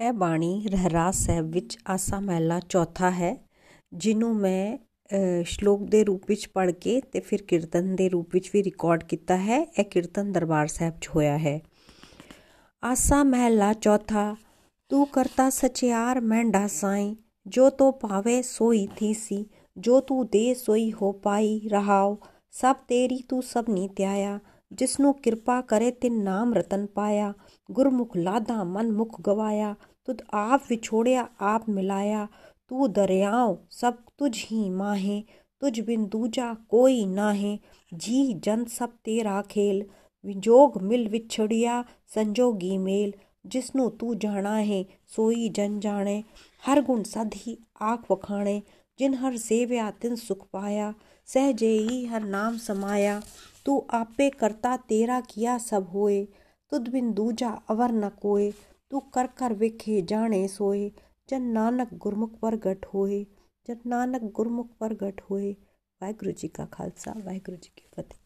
ਇਹ ਬਾਣੀ ਰਹਿਰਾਸ ਸਾਹਿਬ ਵਿੱਚ ਆਸਾ ਮਹਿਲਾ ਚੌਥਾ ਹੈ, ਜਿਹਨੂੰ ਮੈਂ ਸ਼ਲੋਕ ਦੇ ਰੂਪ ਵਿੱਚ ਪੜ੍ਹ ਕੇ ਅਤੇ ਫਿਰ ਕੀਰਤਨ ਦੇ ਰੂਪ ਵਿੱਚ ਵੀ ਰਿਕਾਰਡ ਕੀਤਾ ਹੈ। ਇਹ ਕੀਰਤਨ ਦਰਬਾਰ ਸਾਹਿਬ 'ਚ ਹੋਇਆ ਹੈ। ਆਸਾ ਮਹਿਲਾ ਚੌਥਾ। ਤੂੰ ਕਰਤਾ ਸਚਿਆਰ ਮੈਂ ਡਾਸਾਈ, ਜੋ ਤੋ ਪਾਵੇ ਸੋਈ ਥੀਸੀ, ਜੋ ਤੂੰ ਦੇ ਸੋਈ ਹੋ ਪਾਈ ਰਹਾਓ, ਸਭ ਤੇਰੀ ਤੂੰ ਸਭ ਨੀ ਧਿਆਇਆ, ਜਿਸਨੂੰ ਕਿਰਪਾ ਕਰੇ ਤਿਨ ਨਾਮ ਰਤਨ ਪਾਇਆ, ਗੁਰਮੁਖ ਲਾਦਾ ਮਨ ਮੁਖ ਗਵਾਇਆ, ਤੁਧ ਆਪ ਵਿਛੋੜਿਆ ਆਪ ਮਿਲਾਇਆ, ਤੂੰ ਦਰਿਆਓ ਸਭ ਤੁਝ ਹੀ ਮਾਹੇ, ਤੁਝ ਬਿਨ ਦੂਜਾ ਕੋਈ ਨਾਹੇ, ਜੀ ਜਨ ਸਭ ਤੇਰਾ ਖੇਲ, ਵਿਜੋਗ ਮਿਲ ਵਿਛੜਿਆ ਸੰਜੋਗੀ ਮੇਲ, ਜਿਸਨੂੰ ਤੂੰ ਜਾਣਾ ਹੈ ਸੋਈ ਜਨ ਜਾਣੇ, ਹਰ ਗੁਣ ਸਦ ਹੀ ਆਖ ਵਖਾਣੇ, ਜਿਨ ਹਰ ਸੇਵਿਆ ਤਿਨ ਸੁਖ ਪਾਇਆ, सहजयी हर नाम समाया, तू आपे करता तेरा किया सब होए, तुद बिन दूजा अवर न कोए, तू कर कर विखे जाने सोए, जन नानक गुरमुख प्रगट होए, जन नानक गुरमुख प्रगट होए। वाहेगुरू जी का खालसा, वाहेगुरू जी की फतेह।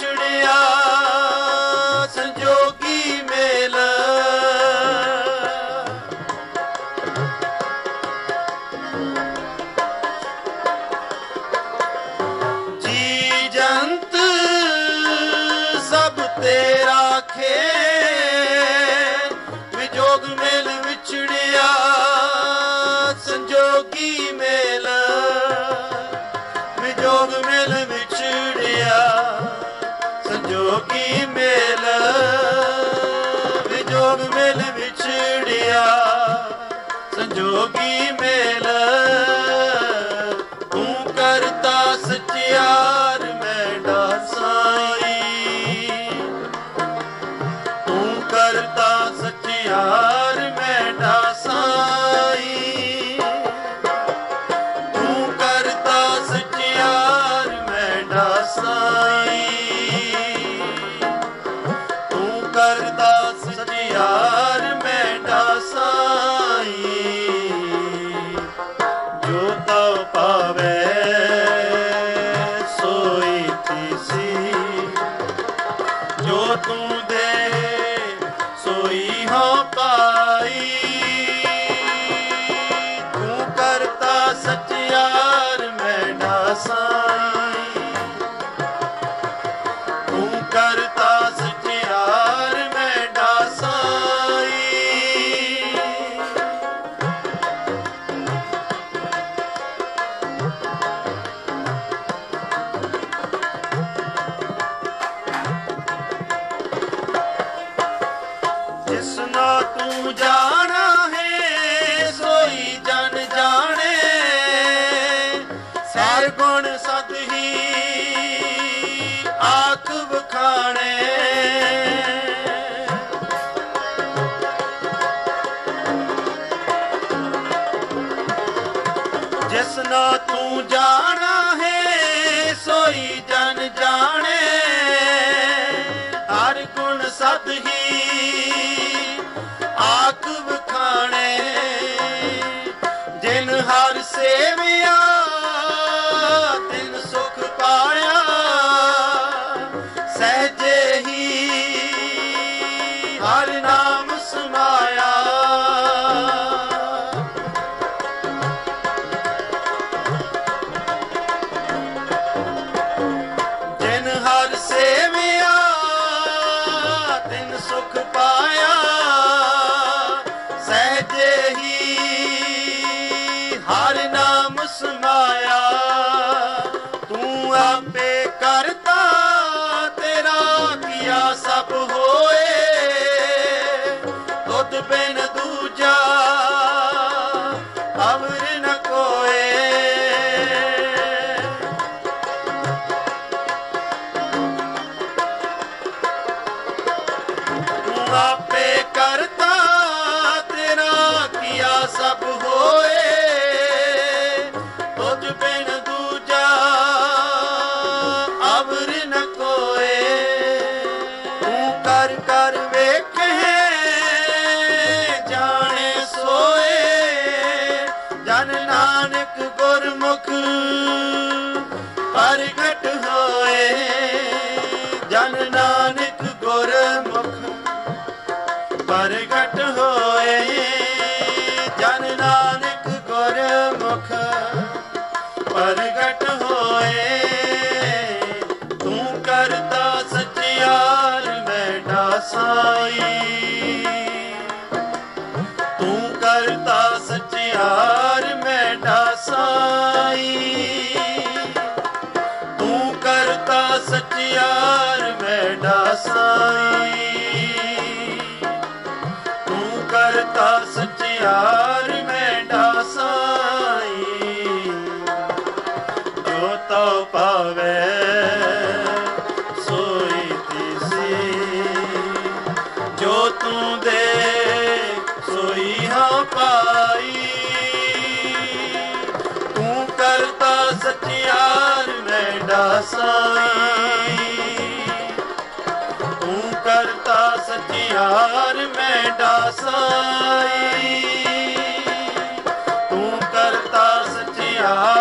ਛੜਿਆ ਸੰਜੋਗੀ ਮੇਲ ਜੀ ਜੰਤ ਸਭ ਤੇਰਾ ਖੇਲ ਵਿਜੋਗ ਮੇਲ ਵਿਛੜਿਆ ਸੰਜੋਗੀ ਮੇਲ ਵਿਜੋਗ ਮੇਲ ਵਿਛੜਿਆ ਸੰਜੋਗੀ ਮੇਲ ਵਿਜੋਗ ਮੇਲ ਵਿਛੜਿਆ ਸੰਜੋਗੀ ਮੇਲ ਤੂੰ ਕਰਤਾ ਸਚਿਆਰ ਮੈਂ ਦਾਸਾਈ ਤੂੰ ਕਰਤਾ ਸਚਿਆਰ ਮੈਂ ਦਾਸਾਈ ਤੂੰ ਕਰਦਾ ਸਚਿਆਰ ਮੈਂ ਦਾਸਾਈ ਜੋ ਤਉ ਪਾਵੈ ਸੋਈ ਤਿਸੀ ਜੋ ਤੂੰ ਦੇ ਸੋਈ ਹਾਂ ਪਾਈ ਤੂੰ ਕਰਦਾ ਸਚਿਆਰ ਮੈਂ ਦਾਸਾਈ ਸੇਵਿਆ ਤਿਨ ਸੁਖ ਪਾਇਆ ਸਹਿਜੇਹੀ ਹਰ ਨਾਮ ਸਮਾਇਆ ਜਿਨ ਹਰ ਸੇਵਿਆ ਤਿਨ ਸੁਖ ਪਾਇਆ ਸਮਾਇਆ ਤੂੰ ਆਪੇ ਕਰਤਾ ਤੇਰਾ ਕੀਆ ਸਭ ਹੋਏ ਤੁਧ ਬਿਨ ਦੂਜਾ ਅਵਰ ਨ ਕੋਏ ਤੂੰ ਆਪੇ ਕਰਤਾ ਤੇਰਾ ਕੀਆ ਸਭ ਹੋਏ ਨਾਨਕ ਗੁਰਮੁਖ ਪ੍ਰਗਟ ਹੋਏ ਜਨ ਨਾਨਕ ਗੁਰਮੁਖ ਪ੍ਰਗਟ ਹੋਏ ਜਨ ਨਾਨਕ ਗੁਰਮੁਖ ਪ੍ਰਗਟ ਹੋਏ ਤੂੰ ਕਰਤਾ ਸਚਿਆਰ ਮੈਂ ਦਾਸਾਈ ਤੂੰ ਕਰਤਾ ਸਚਿਆਰ ਮੈਂ ਦਾਸਾਈ ਤੂੰ ਕਰਤਾ ਸਚਿਆਰ ਮੈਂ ਦਾਸਾਈ ਤੂੰ ਕਰਤਾ ਸਚਿਆਰ ਮੈਂ ਦਾਸਾਈ ਜੋ ਤਉ ਪਾਵੈ ਸੋਈ ਤਿਸੀ ਜੋ ਤੂੰ ਦੇ ਸੋਈ ਹਾਂ ਪਾਈ ਤੂੰ ਕਰਤਾ ਸਚਿਆਰ ਮੈਂ ਦਾਸਾਈ ਤੂੰ ਕਰਤਾ ਸਚਿਆਰ ਮੈਂ ਦਾਸਾਈ ਤੂੰ ਕਰਤਾ ਸਚਿਆਰ